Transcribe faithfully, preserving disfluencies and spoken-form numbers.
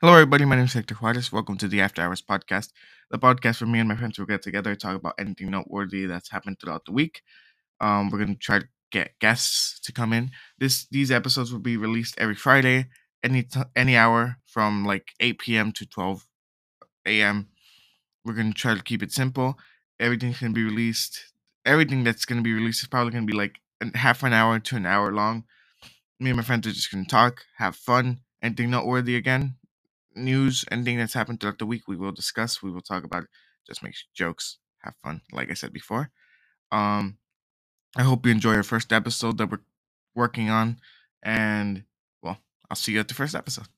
Hello, everybody. My name is Hector Juarez. Welcome to the After Hours podcast, the podcast where me and my friends will get together and talk about anything noteworthy that's happened throughout the week. Um, we're going to try to get guests to come in. This These episodes will be released every Friday, any t- any hour from like eight p.m. to twelve a.m. We're going to try to keep it simple. Everything's going to be released. Everything that's going to be released is probably going to be like half an hour to an hour long. Me and my friends are just going to talk, have fun, anything noteworthy again. News, anything that's happened throughout the week, we will discuss, we will talk about it, just make jokes, have fun, like I said before. Um, I hope you enjoy our first episode that we're working on, and well, I'll see you at the first episode.